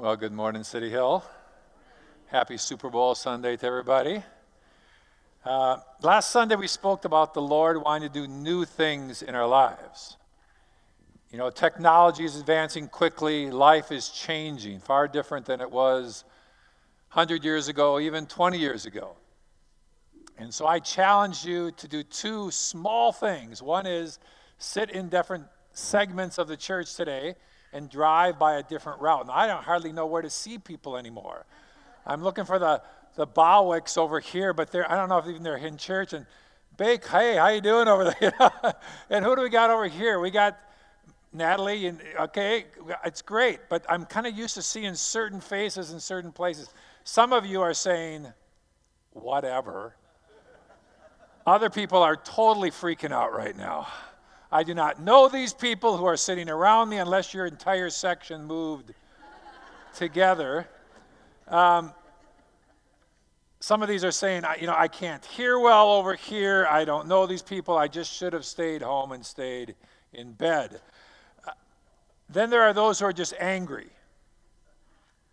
Well, good morning, City Hill. Happy Super Bowl Sunday to everybody. Last Sunday, we spoke about the Lord wanting to do new things in our lives. You know, technology is advancing quickly. Life is changing, far different than it was 100 years ago, even 20 years ago. And so I challenge you to do two small things. One is sit in different segments of the church today and drive by a different route. And I don't hardly know where to see people anymore. I'm looking for the Bowicks over here, but I don't know if even they're in church. And Bake, hey, how you doing over there? And who do we got over here? We got Natalie, and okay, it's great. But I'm kind of used to seeing certain faces in certain places. Some of you are saying, whatever. Other people are totally freaking out right now. I do not know these people who are sitting around me unless your entire section moved together. Some of these are saying, I can't hear well over here. I don't know these people. I just should have stayed home and stayed in bed. Then there are those who are just angry.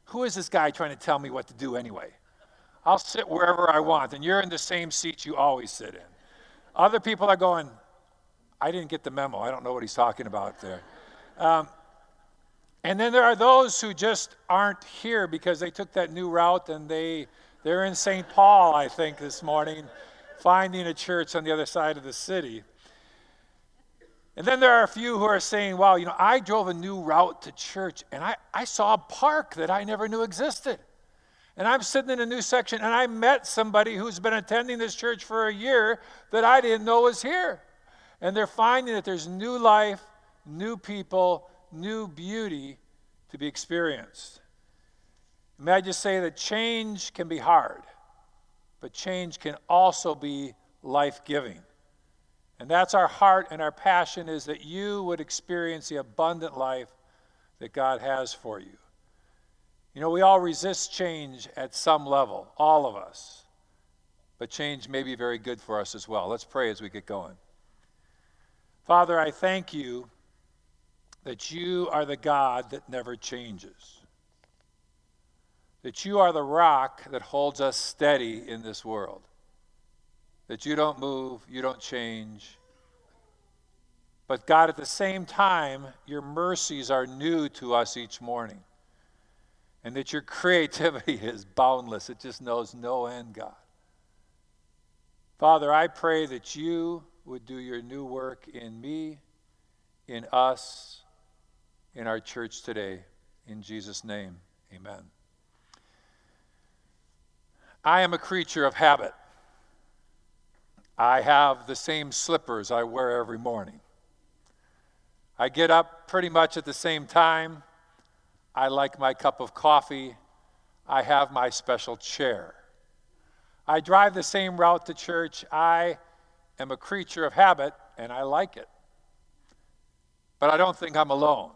Who is this guy trying to tell me what to do anyway? I'll sit wherever I want, and you're in the same seat you always sit in. Other people are going, I didn't get the memo. I don't know what he's talking about there. And then there are those who just aren't here because they took that new route, and they're in St. Paul, I think, this morning, finding a church on the other side of the city. And then there are a few who are saying, wow, I drove a new route to church, and I saw a park that I never knew existed. And I'm sitting in a new section, and I met somebody who's been attending this church for a year that I didn't know was here. And they're finding that there's new life, new people, new beauty to be experienced. May I just say that change can be hard, but change can also be life-giving. And that's our heart and our passion, is that you would experience the abundant life that God has for you. We all resist change at some level, all of us. But change may be very good for us as well. Let's pray as we get going. Father, I thank you that you are the God that never changes, that you are the rock that holds us steady in this world, that you don't move, you don't change. But God, at the same time, your mercies are new to us each morning, and that your creativity is boundless. It just knows no end, God. Father, I pray that you would do your new work in me, in us, in our church today. In Jesus' name, amen. I am a creature of habit. I have the same slippers I wear every morning. I get up pretty much at the same time. I like my cup of coffee. I have my special chair. I drive the same route to church. I'm a creature of habit, and I like it. But I don't think I'm alone.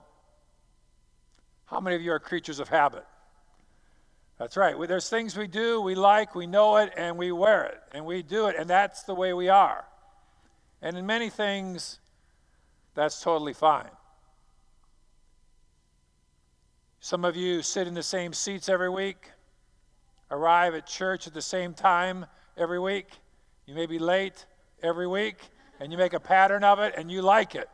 How many of you are creatures of habit? That's right. There's things we do, we like, we know it, and we wear it, and we do it, and that's the way we are. And in many things, that's totally fine. Some of you sit in the same seats every week, arrive at church at the same time every week. You may be late every week, and you make a pattern of it, and you like it.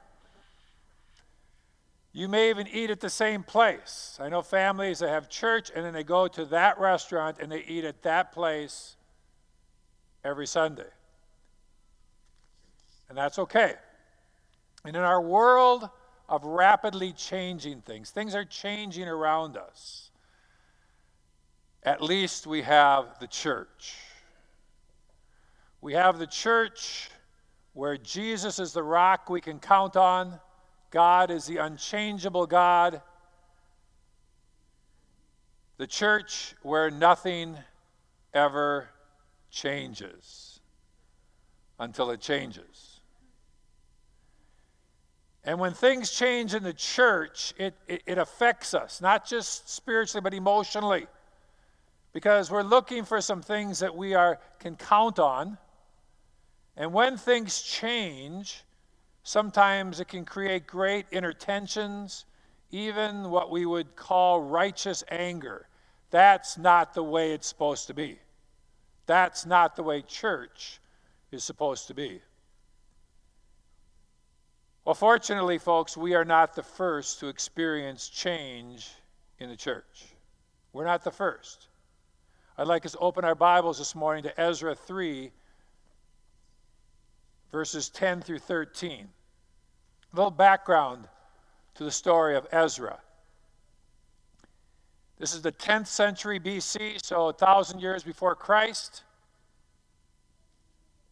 You may even eat at the same place. I know families that have church, and then they go to that restaurant, and they eat at that place every Sunday. And that's okay. And in our world of rapidly changing things are changing around us. At least we have the church. We have the church where Jesus is the rock we can count on. God is the unchangeable God. The church where nothing ever changes until it changes. And when things change in the church, it affects us, not just spiritually but emotionally, because we're looking for some things that we can count on. And when things change, sometimes it can create great inner tensions, even what we would call righteous anger. That's not the way it's supposed to be. That's not the way church is supposed to be. Well, fortunately, folks, we are not the first to experience change in the church. We're not the first. I'd like us to open our Bibles this morning to Ezra 3, verses 10 through 13. A little background to the story of Ezra. This is the 10th century BC, so 1,000 years before Christ.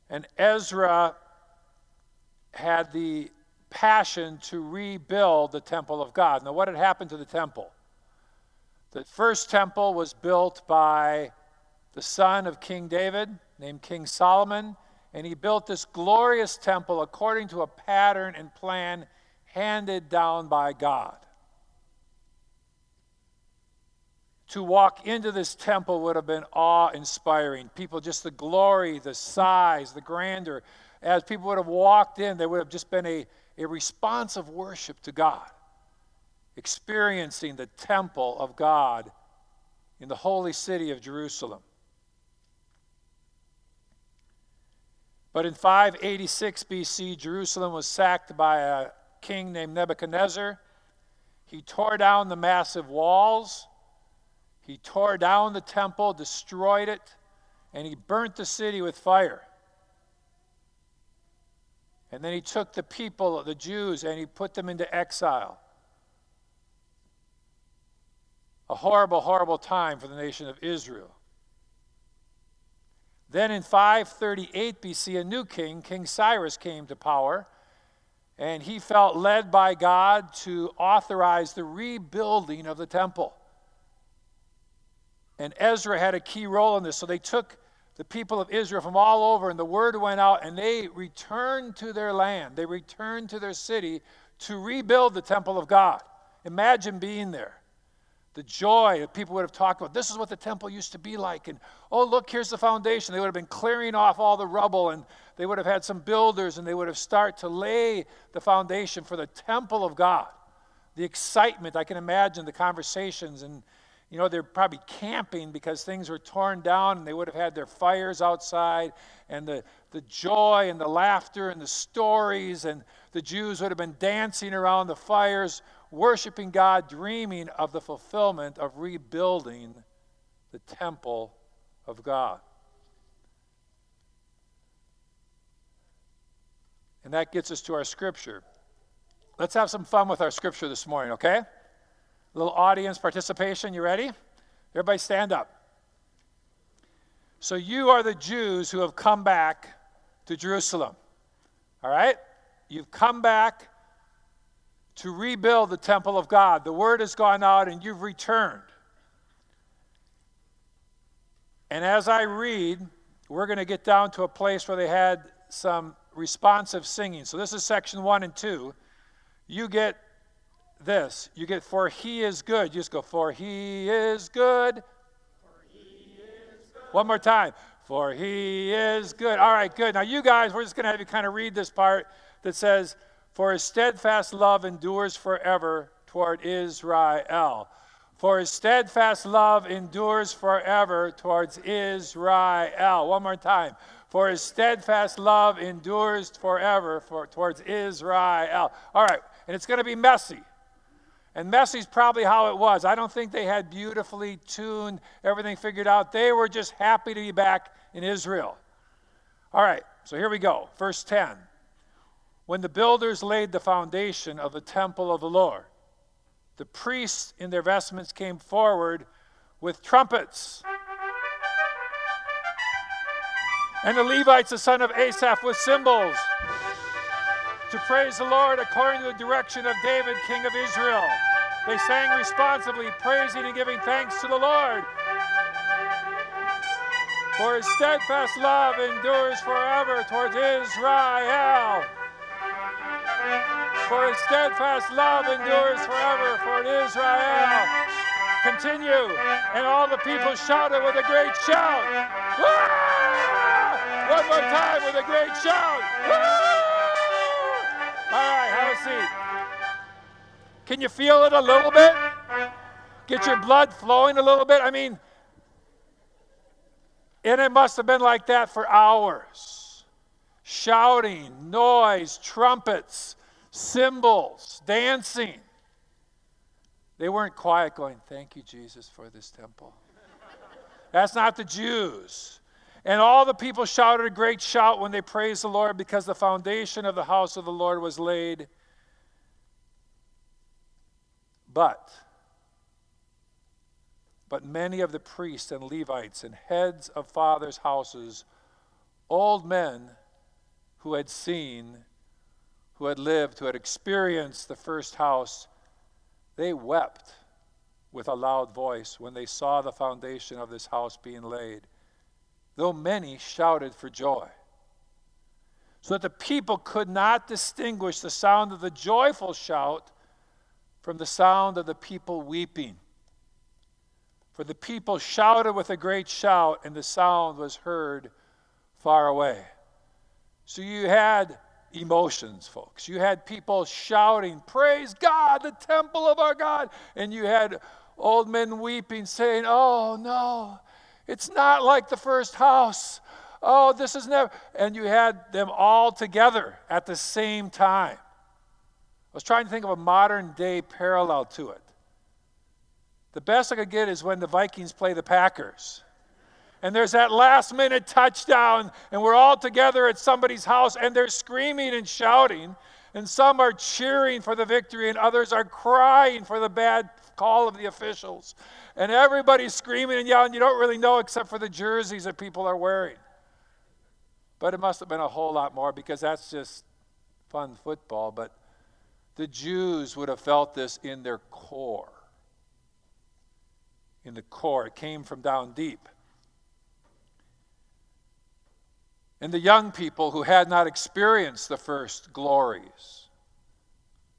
And Ezra had the passion to rebuild the temple of God. Now, what had happened to the temple? The first temple was built by the son of King David, named King Solomon, and he built this glorious temple according to a pattern and plan handed down by God. To walk into this temple would have been awe-inspiring. People, just the glory, the size, the grandeur. As people would have walked in, there would have just been a response of worship to God, experiencing the temple of God in the holy city of Jerusalem. But in 586 BC, Jerusalem was sacked by a king named Nebuchadnezzar. He tore down the massive walls. He tore down the temple, destroyed it, and he burnt the city with fire. And then he took the people, the Jews, and he put them into exile. A horrible, horrible time for the nation of Israel. Then in 538 BC, a new king, King Cyrus, came to power, and he felt led by God to authorize the rebuilding of the temple. And Ezra had a key role in this. So they took the people of Israel from all over, and the word went out, and they returned to their land. They returned to their city to rebuild the temple of God. Imagine being there. The joy that people would have talked about. This is what the temple used to be like. And, oh, look, here's the foundation. They would have been clearing off all the rubble, and they would have had some builders, and they would have started to lay the foundation for the temple of God. The excitement, I can imagine the conversations, and you know, they're probably camping because things were torn down and they would have had their fires outside, and the joy and the laughter and the stories, and the Jews would have been dancing around the fires, worshiping God, dreaming of the fulfillment of rebuilding the temple of God. And that gets us to our scripture. Let's have some fun with our scripture this morning, okay? A little audience participation. You ready? Everybody stand up. So you are the Jews who have come back to Jerusalem. All right? You've come back to rebuild the temple of God. The word has gone out and you've returned. And as I read, we're going to get down to a place where they had some responsive singing. So this is section 1 and 2. You get this. You get, for he is good. You just go, for he is good. For he is good. One more time. For he is good. All right, good. Now you guys, we're just going to have you kind of read this part that says, for his steadfast love endures forever toward Israel. For his steadfast love endures forever towards Israel. One more time. For his steadfast love endures forever towards Israel. All right, and it's going to be messy. And messy's probably how it was. I don't think they had beautifully tuned everything figured out. They were just happy to be back in Israel. All right, so here we go. Verse 10. When the builders laid the foundation of the temple of the Lord, the priests in their vestments came forward with trumpets. And the Levites, the son of Asaph, with cymbals, to praise the Lord according to the direction of David, king of Israel. They sang responsively, praising and giving thanks to the Lord. For his steadfast love endures forever towards Israel. For his steadfast love endures forever for Israel. Continue. And all the people shouted with a great shout. Woo! One more time with a great shout. Woo! All right, have a seat. Can you feel it a little bit? Get your blood flowing a little bit? I mean, and it must have been like that for hours. Shouting, noise, trumpets, cymbals, dancing. They weren't quiet going, thank you, Jesus, for this temple. That's not the Jews. And all the people shouted a great shout when they praised the Lord, because the foundation of the house of the Lord was laid. But many of the priests and Levites and heads of fathers' houses, old men who had seen, who had lived, who had experienced the first house, they wept with a loud voice when they saw the foundation of this house being laid, though many shouted for joy. So that the people could not distinguish the sound of the joyful shout from the sound of the people weeping. For the people shouted with a great shout, and the sound was heard far away. So you had emotions, folks. You had people shouting, praise God, the temple of our God. And you had old men weeping, saying, oh, no, it's not like the first house. Oh, this is never. And you had them all together at the same time. I was trying to think of a modern day parallel to it. The best I could get is when the Vikings play the Packers. And there's that last minute touchdown, and we're all together at somebody's house, and they're screaming and shouting, and some are cheering for the victory, and others are crying for the bad call of the officials. And everybody's screaming and yelling. You don't really know except for the jerseys that people are wearing. But it must have been a whole lot more, because that's just fun football, but the Jews would have felt this in their core. In the core. It came from down deep. And the young people who had not experienced the first glories,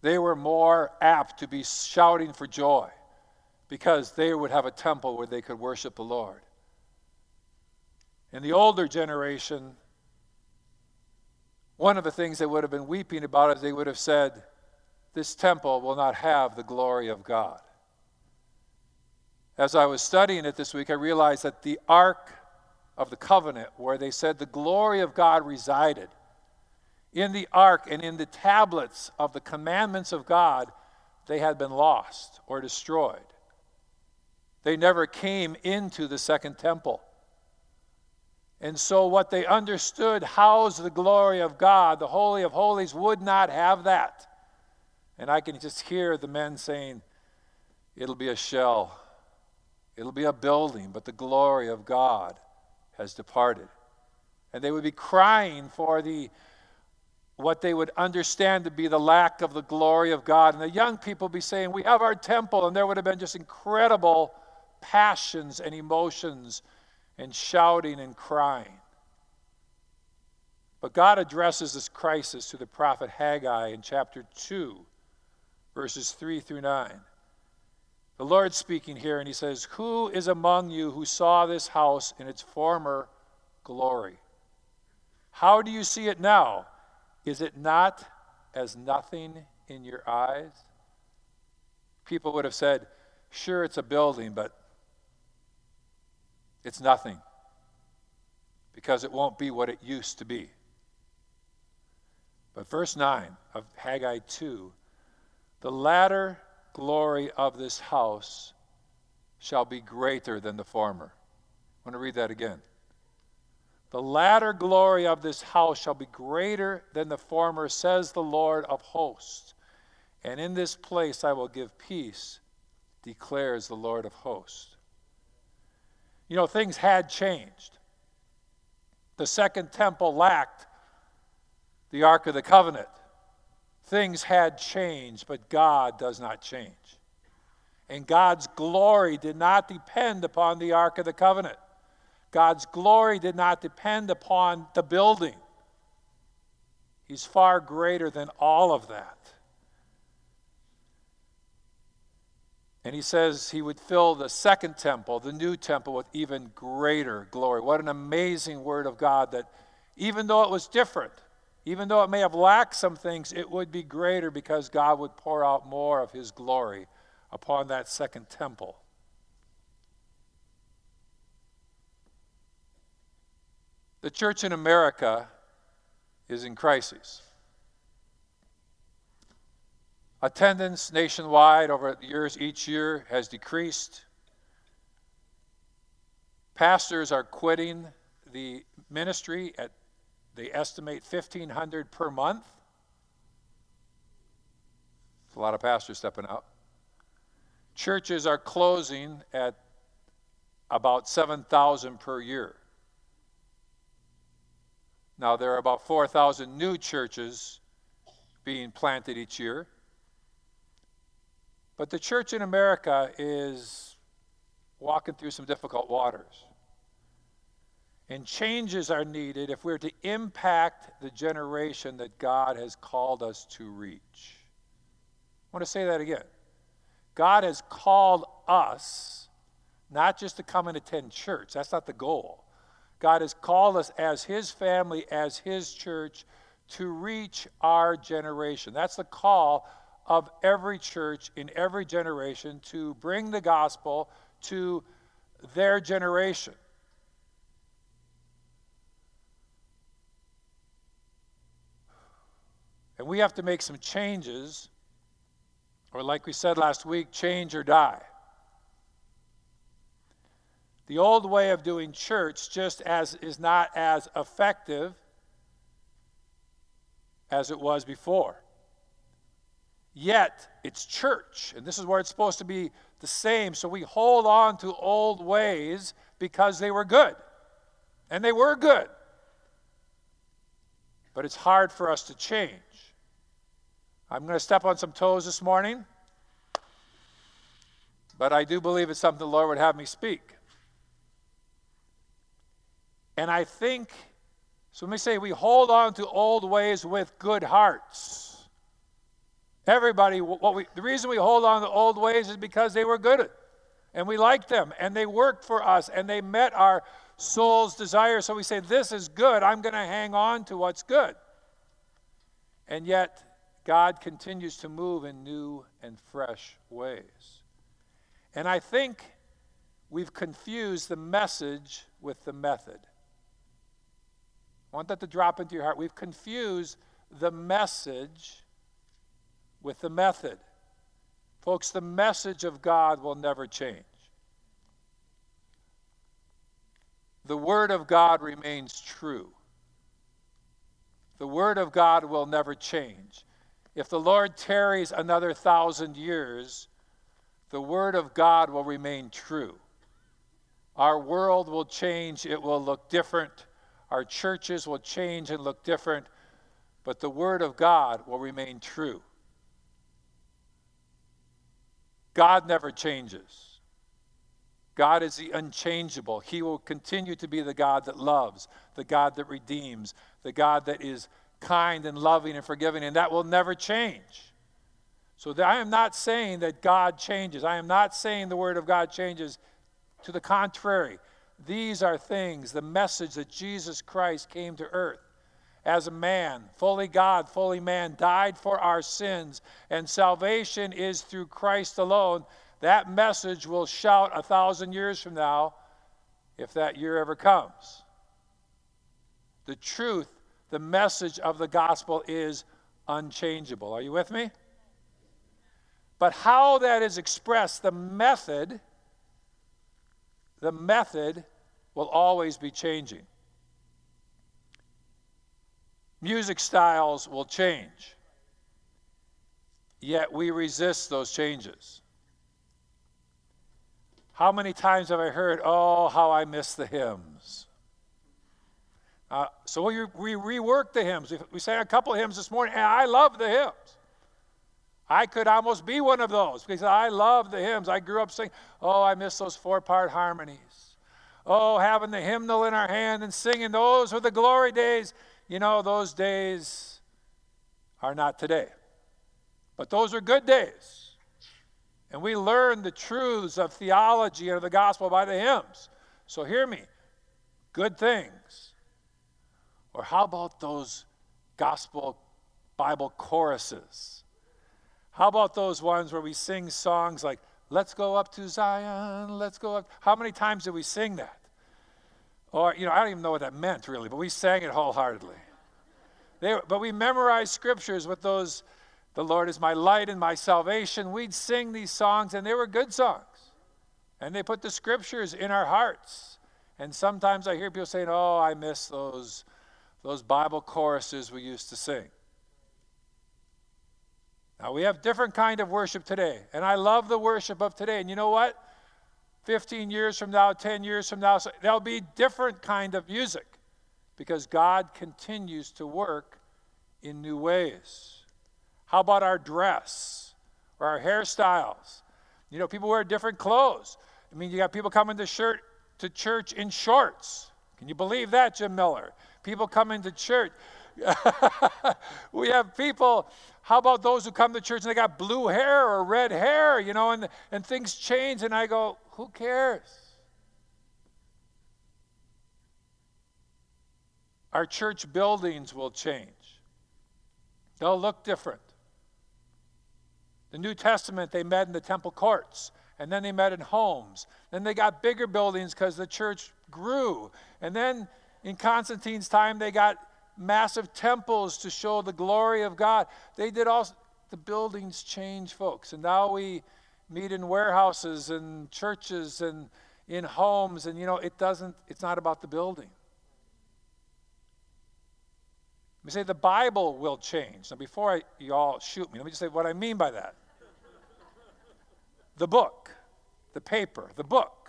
they were more apt to be shouting for joy, because they would have a temple where they could worship the Lord. And the older generation, one of the things they would have been weeping about is they would have said, this temple will not have the glory of God. As I was studying it this week, I realized that the Ark of the Covenant, where they said the glory of God resided, in the Ark and in the tablets of the commandments of God, they had been lost or destroyed. They never came into the second temple. And so what they understood housed the glory of God, the Holy of Holies, would not have that. And I can just hear the men saying, it'll be a shell. It'll be a building, but the glory of God has departed. And they would be crying for what they would understand to be the lack of the glory of God. And the young people would be saying, we have our temple. And there would have been just incredible passions and emotions and shouting and crying. But God addresses this crisis through the prophet Haggai in chapter 2, verses 3 through 9. The Lord's speaking here, and he says, who is among you who saw this house in its former glory? How do you see it now? Is it not as nothing in your eyes? People would have said, sure, it's a building, but it's nothing, because it won't be what it used to be. But verse 9 of Haggai 2, the latter glory of this house shall be greater than the former. I want to read that again. The latter glory of this house shall be greater than the former, says the Lord of hosts. And in this place I will give peace, declares the Lord of hosts. You know, things had changed. The second temple lacked the Ark of the Covenant. Things had changed, but God does not change. And God's glory did not depend upon the Ark of the Covenant. God's glory did not depend upon the building. He's far greater than all of that. And he says he would fill the second temple, the new temple, with even greater glory. What an amazing word of God, that even though it was different, Even though it may have lacked some things, it would be greater because God would pour out more of his glory upon that second temple. The church in America is in crisis. Attendance nationwide over the years each year has decreased. Pastors are quitting the ministry at, they estimate, 1,500 per month. That's a lot of pastors stepping out. Churches are closing at about 7,000 per year. Now, there are about 4,000 new churches being planted each year. But the church in America is walking through some difficult waters. And changes are needed if we're to impact the generation that God has called us to reach. I want to say that again. God has called us not just to come and attend church. That's not the goal. God has called us as his family, as his church, to reach our generation. That's the call of every church in every generation, to bring the gospel to their generation. And we have to make some changes, or like we said last week, change or die. The old way of doing church just as is not as effective as it was before. Yet, it's church, and this is where it's supposed to be the same, so we hold on to old ways because they were good, and they were good. But it's hard for us to change. I'm going to step on some toes this morning, but I do believe it's something the Lord would have me speak. And I think, so let me say, we hold on to old ways with good hearts. Everybody, the reason we hold on to old ways is because they were good, and we liked them, and they worked for us, and they met our soul's desire. So we say, this is good. I'm going to hang on to what's good. And yet, God continues to move in new and fresh ways. And I think we've confused the message with the method. I want that to drop into your heart. We've confused the message with the method. Folks, the message of God will never change. The Word of God remains true. The Word of God will never change. If the Lord tarries another 1,000 years, the Word of God will remain true. Our world will change. It will look different. Our churches will change and look different. But the Word of God will remain true. God never changes. God is the unchangeable. He will continue to be the God that loves, the God that redeems, the God that is kind and loving and forgiving, and that will never change. So I am not saying that God changes. I am not saying the Word of God changes. To the contrary, these are things, the message that Jesus Christ came to earth as a man, fully God, fully man, died for our sins, and salvation is through Christ alone. That message will shout 1,000 years from now, if that year ever comes. The truth, the message of the gospel is unchangeable. Are you with me? But how that is expressed, the method will always be changing. Music styles will change, yet we resist those changes. How many times have I heard, oh, how I miss the hymns? So we rework the hymns. We sang a couple of hymns this morning, and I love the hymns. I could almost be one of those because I love the hymns. I grew up singing, oh, I miss those four-part harmonies. Oh, having the hymnal in our hand and singing, those were the glory days. You know, those days are not today. But those are good days. And we learn the truths of theology and of the gospel by the hymns. So hear me, good things. Or how about those gospel Bible choruses? How about those ones where we sing songs like, let's go up to Zion, let's go up? How many times did we sing that? Or, I don't even know what that meant really, but we sang it wholeheartedly. But we memorized scriptures with those, the Lord is my light and my salvation. We'd sing these songs, and they were good songs. And they put the scriptures in our hearts. And sometimes I hear people saying, oh, I miss those Bible choruses we used to sing. Now, we have different kind of worship today, and I love the worship of today. And you know what? 15 years from now, 10 years from now, there'll be different kind of music because God continues to work in new ways. How about our dress or our hairstyles? People wear different clothes. You got people coming to church in shorts. Can you believe that, Jim Miller? People come into church. We have people, how about those who come to church and they got blue hair or red hair, and things change, and I go, who cares? Our church buildings will change. They'll look different. The New Testament, they met in the temple courts, and then they met in homes. Then they got bigger buildings because the church grew. And then in Constantine's time, they got massive temples to show the glory of God. They did all, the buildings change, folks. And now we meet in warehouses and churches and in homes. And, it's not about the building. Let me say the Bible will change. Now, before you all shoot me, let me just say what I mean by that. The book, the paper, the book.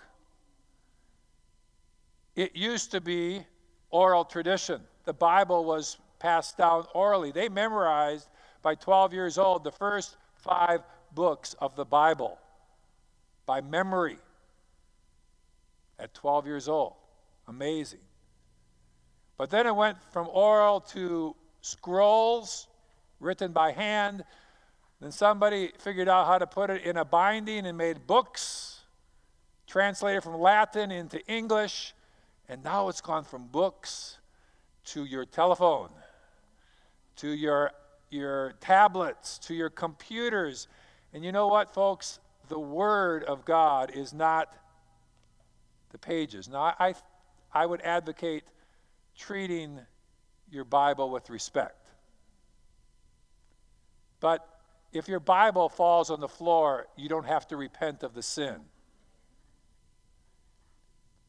It used to be oral tradition. The Bible was passed down orally. They memorized, by 12 years old, the first 5 books of the Bible by memory at 12 years old. Amazing. But then it went from oral to scrolls written by hand. Then somebody figured out how to put it in a binding and made books, translated from Latin into English, and now it's gone from books to your telephone, to your tablets, to your computers. And you know what, folks? The Word of God is not the pages. Now, I would advocate treating your Bible with respect. But if your Bible falls on the floor, you don't have to repent of the sin.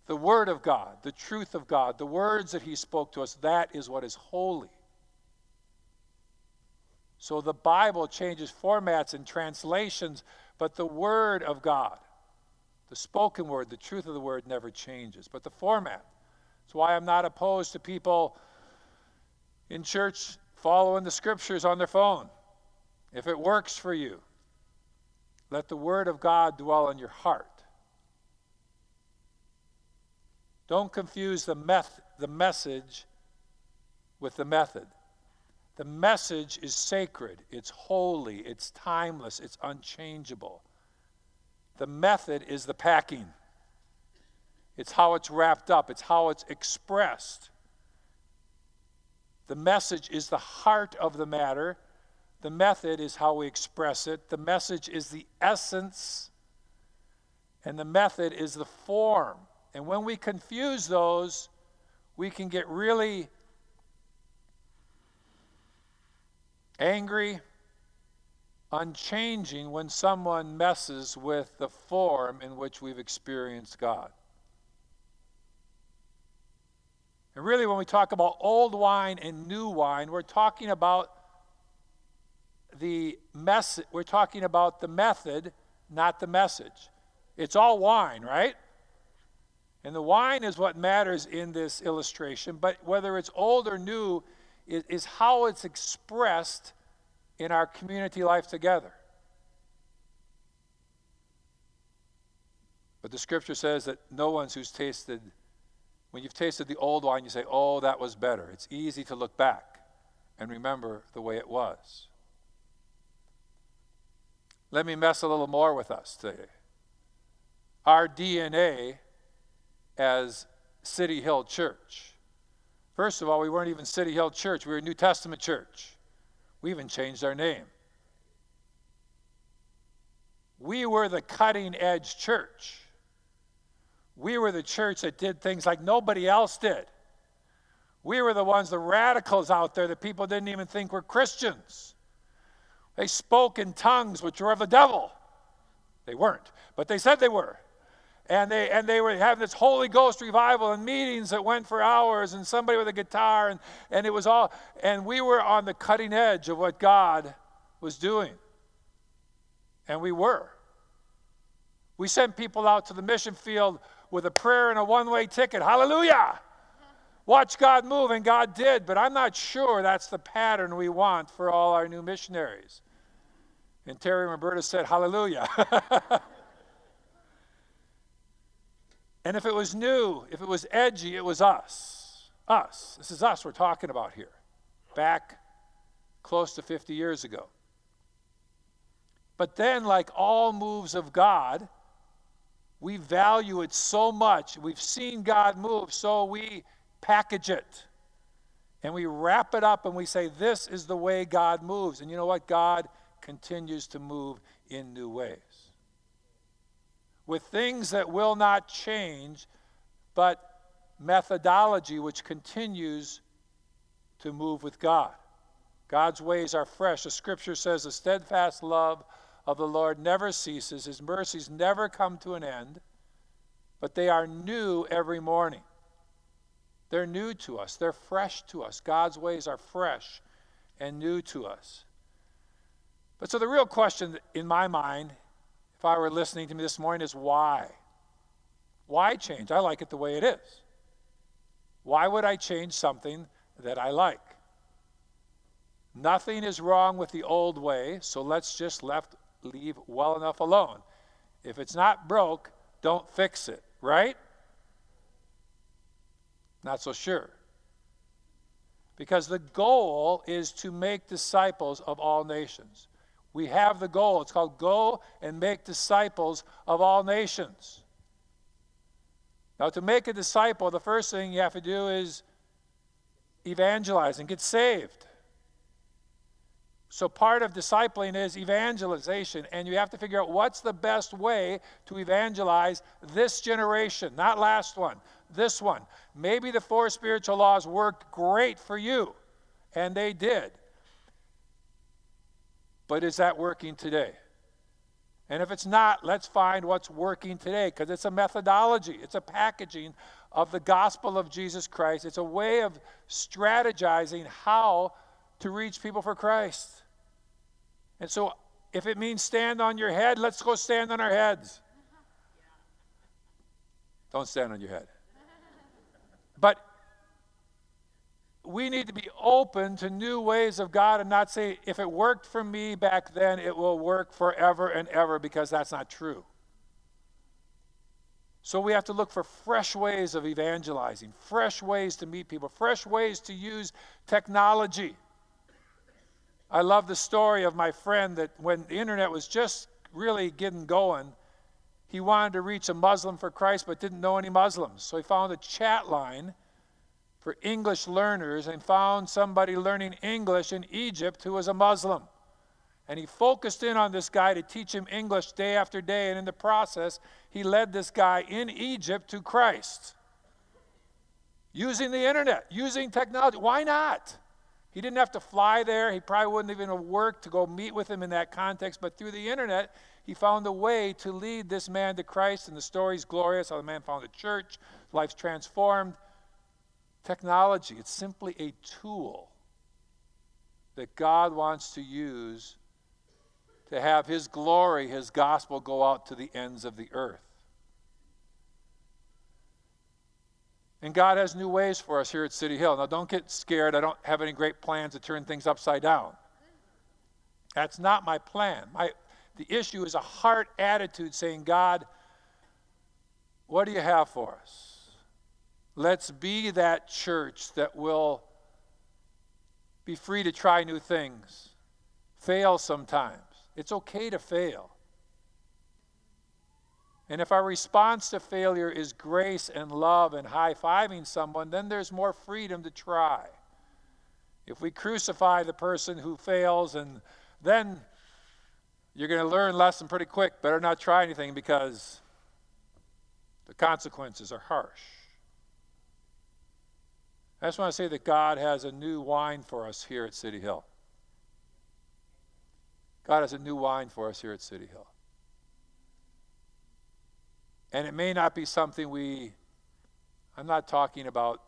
The Word of God, the truth of God, the words that He spoke to us, that is what is holy. So the Bible changes formats and translations, but the Word of God, the spoken word, the truth of the word never changes, but the format. That's why I'm not opposed to people in church following the scriptures on their phone. If it works for you, let the Word of God dwell in your heart. Don't confuse the message with the method. The message is sacred, it's holy, it's timeless, it's unchangeable. The method is the packing. It's how it's wrapped up, it's how it's expressed. The message is the heart of the matter. The method is how we express it. The message is the essence, and the method is the form. And when we confuse those, we can get really angry, unchanging when someone messes with the form in which we've experienced God. And really, when we talk about old wine and new wine, we're talking about the method, not the message. It's all wine, right? And the wine is what matters in this illustration, but whether it's old or new is how it's expressed in our community life together. But the scripture says that no one's who's tasted, when you've tasted the old wine, you say, oh, that was better. It's easy to look back and remember the way it was. Let me mess a little more with us today. Our DNA as City Hill Church. First of all, we weren't even City Hill Church. We were a New Testament church. We even changed our name. We were the cutting-edge church. We were the church that did things like nobody else did. We were the ones, the radicals out there that people didn't even think were Christians. They spoke in tongues, which were of the devil. They weren't, but they said they were. And they were having this Holy Ghost revival and meetings that went for hours and somebody with a guitar and it was all, and we were on the cutting edge of what God was doing. And we were. We sent people out to the mission field with a prayer and a one-way ticket. Hallelujah! Watch God move, and God did, but I'm not sure that's the pattern we want for all our new missionaries. And Terry and Roberta said, hallelujah. And if it was new, if it was edgy, it was us. Us. This is us we're talking about here. Back close to 50 years ago. But then, like all moves of God, we value it so much. We've seen God move, so we package it. And we wrap it up and we say, this is the way God moves. And you know what? God continues to move in new ways. With things that will not change, but methodology which continues to move with God. God's ways are fresh. The scripture says the steadfast love of the Lord never ceases. His mercies never come to an end, but they are new every morning. They're new to us. They're fresh to us. God's ways are fresh and new to us. But so the real question in my mind, if I were listening to me this morning, is why? Why change? I like it the way it is. Why would I change something that I like? Nothing is wrong with the old way, so let's just leave well enough alone. If it's not broke, don't fix it, right? Not so sure. Because the goal is to make disciples of all nations. We have the goal. It's called go and make disciples of all nations. Now, to make a disciple, the first thing you have to do is evangelize and get saved. So part of discipling is evangelization, and you have to figure out what's the best way to evangelize this generation, not last one, this one. Maybe the four spiritual laws worked great for you, and they did. But is that working today? And if it's not, let's find what's working today, because it's a methodology. It's a packaging of the gospel of Jesus Christ. It's a way of strategizing how to reach people for Christ. And so if it means stand on your head, let's go stand on our heads. Don't stand on your head. But we need to be open to new ways of God and not say, if it worked for me back then, it will work forever and ever, because that's not true. So we have to look for fresh ways of evangelizing, fresh ways to meet people, fresh ways to use technology. I love the story of my friend that when the internet was just really getting going, he wanted to reach a Muslim for Christ but didn't know any Muslims. So he found a chat line for English learners and found somebody learning English in Egypt who was a Muslim. And he focused in on this guy to teach him English day after day, and in the process, he led this guy in Egypt to Christ. Using the internet, using technology. Why not? He didn't have to fly there. He probably wouldn't even have worked to go meet with him in that context. But through the internet, he found a way to lead this man to Christ. And the story's glorious. How the man found a church. Life's transformed. Technology. It's simply a tool that God wants to use to have His glory, His gospel, go out to the ends of the earth. And God has new ways for us here at City Hill. Now, don't get scared. I don't have any great plans to turn things upside down. That's not my plan. The issue is a heart attitude saying, God, what do you have for us? Let's be that church that will be free to try new things, fail sometimes. It's okay to fail. And if our response to failure is grace and love and high-fiving someone, then there's more freedom to try. If we crucify the person who fails, and then you're going to learn a lesson pretty quick. Better not try anything because the consequences are harsh. I just want to say that God has a new wine for us here at City Hill. God has a new wine for us here at City Hill. And it may not be something I'm not talking about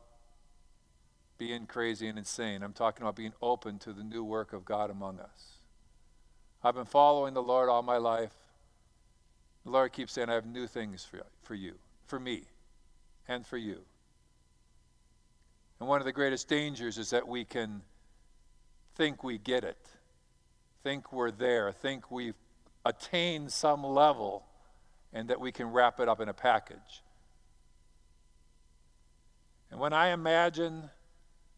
being crazy and insane. I'm talking about being open to the new work of God among us. I've been following the Lord all my life. The Lord keeps saying, I have new things for you, for me, and for you. And one of the greatest dangers is that we can think we get it, think we're there, think we've attained some level, and that we can wrap it up in a package. And when I imagine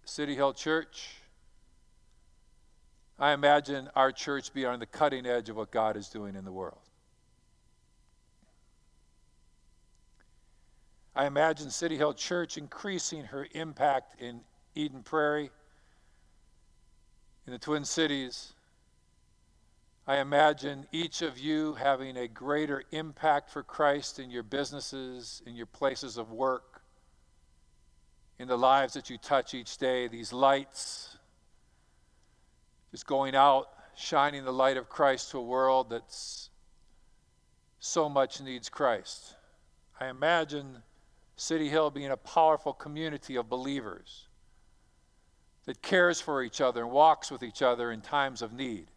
City Hill Church, I imagine our church being on the cutting edge of what God is doing in the world. I imagine City Hill Church increasing her impact in Eden Prairie, in the Twin Cities. I imagine each of you having a greater impact for Christ in your businesses, in your places of work, in the lives that you touch each day. These lights, just going out, shining the light of Christ to a world that's so much needs Christ. I imagine City Hill being a powerful community of believers that cares for each other and walks with each other in times of need,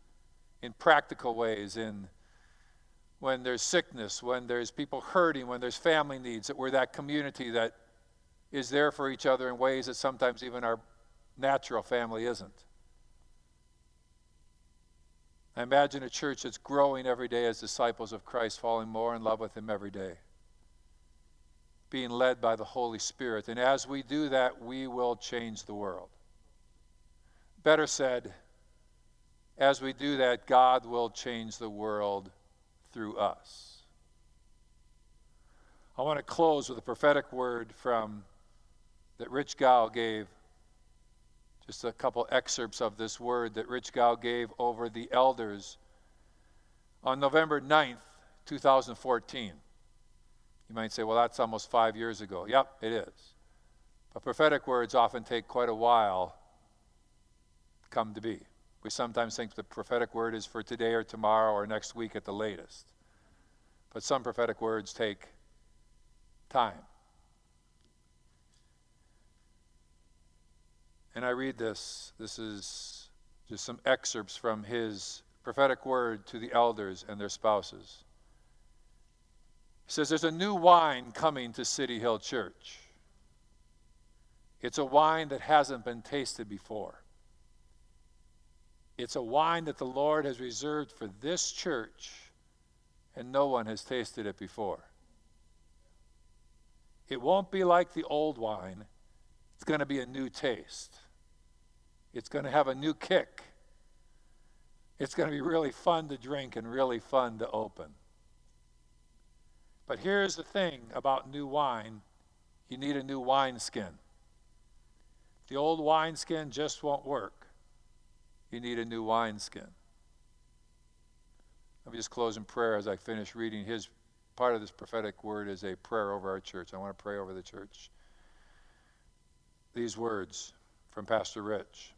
in practical ways, in when there's sickness, when there's people hurting, when there's family needs, that we're that community that is there for each other in ways that sometimes even our natural family isn't. I imagine a church that's growing every day as disciples of Christ, falling more in love with Him every day, being led by the Holy Spirit. And as we do that, we will change the world. Better said, as we do that, God will change the world through us. I want to close with a prophetic word that Rich Gow gave, just a couple excerpts of this word that Rich Gow gave over the elders on November 9th, 2014. You might say, well, that's almost 5 years ago. Yep, it is. But prophetic words often take quite a while to come to be. We sometimes think the prophetic word is for today or tomorrow or next week at the latest. But some prophetic words take time. And I read this. This is just some excerpts from his prophetic word to the elders and their spouses. He says, there's a new wine coming to City Hill Church. It's a wine that hasn't been tasted before. It's a wine that the Lord has reserved for this church, and no one has tasted it before. It won't be like the old wine. It's going to be a new taste. It's going to have a new kick. It's going to be really fun to drink and really fun to open. But here's the thing about new wine. You need a new wineskin. The old wineskin just won't work. You need a new wineskin. Let me just close in prayer as I finish reading. His part of this prophetic word is a prayer over our church. I want to pray over the church. These words from Pastor Rich.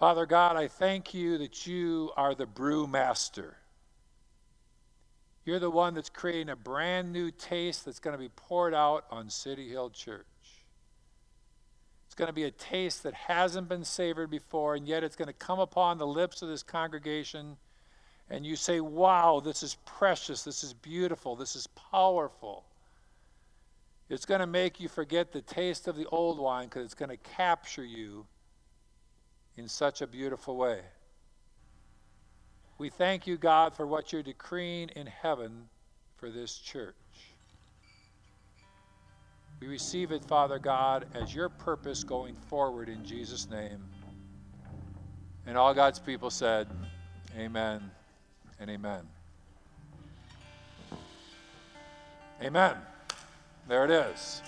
Father God, I thank you that you are the brewmaster. You're the one that's creating a brand new taste that's going to be poured out on City Hill Church. It's going to be a taste that hasn't been savored before, and yet it's going to come upon the lips of this congregation, and you say, wow, this is precious, this is beautiful, this is powerful. It's going to make you forget the taste of the old wine because it's going to capture you in such a beautiful way. We thank you, God, for what you're decreeing in heaven for this church. We receive it, Father God, as your purpose going forward in Jesus' name. And all God's people said, amen and amen. Amen. There it is.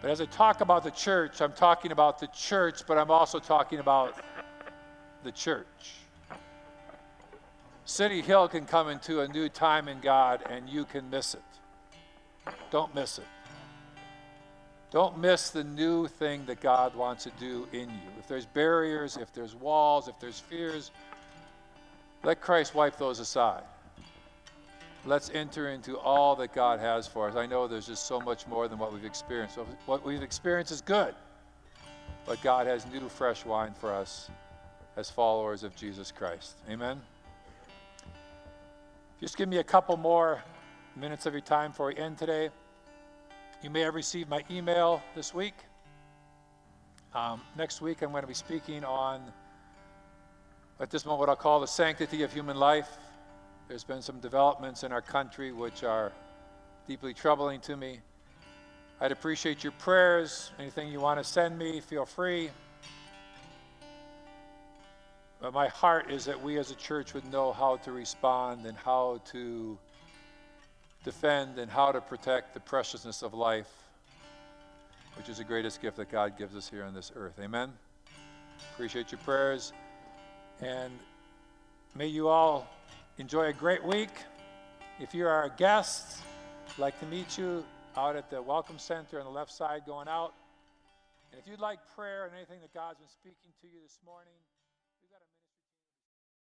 But as I talk about the church, I'm talking about the church, but I'm also talking about the church. City Hill can come into a new time in God, and you can miss it. Don't miss it. Don't miss the new thing that God wants to do in you. If there's barriers, if there's walls, if there's fears, let Christ wipe those aside. Let's enter into all that God has for us. I know there's just so much more than what we've experienced. What we've experienced is good, but God has new, fresh wine for us as followers of Jesus Christ. Amen? Just give me a couple more minutes of your time before we end today. You may have received my email this week. Next week, I'm going to be speaking on, at this moment, what I'll call the sanctity of human life. There's been some developments in our country which are deeply troubling to me. I'd appreciate your prayers. Anything you want to send me, feel free. But my heart is that we as a church would know how to respond and how to defend and how to protect the preciousness of life, which is the greatest gift that God gives us here on this earth. Amen? Appreciate your prayers. And may you all enjoy a great week. If you are a guest, I'd like to meet you out at the Welcome Center on the left side going out. And if you'd like prayer and anything that God's been speaking to you this morning,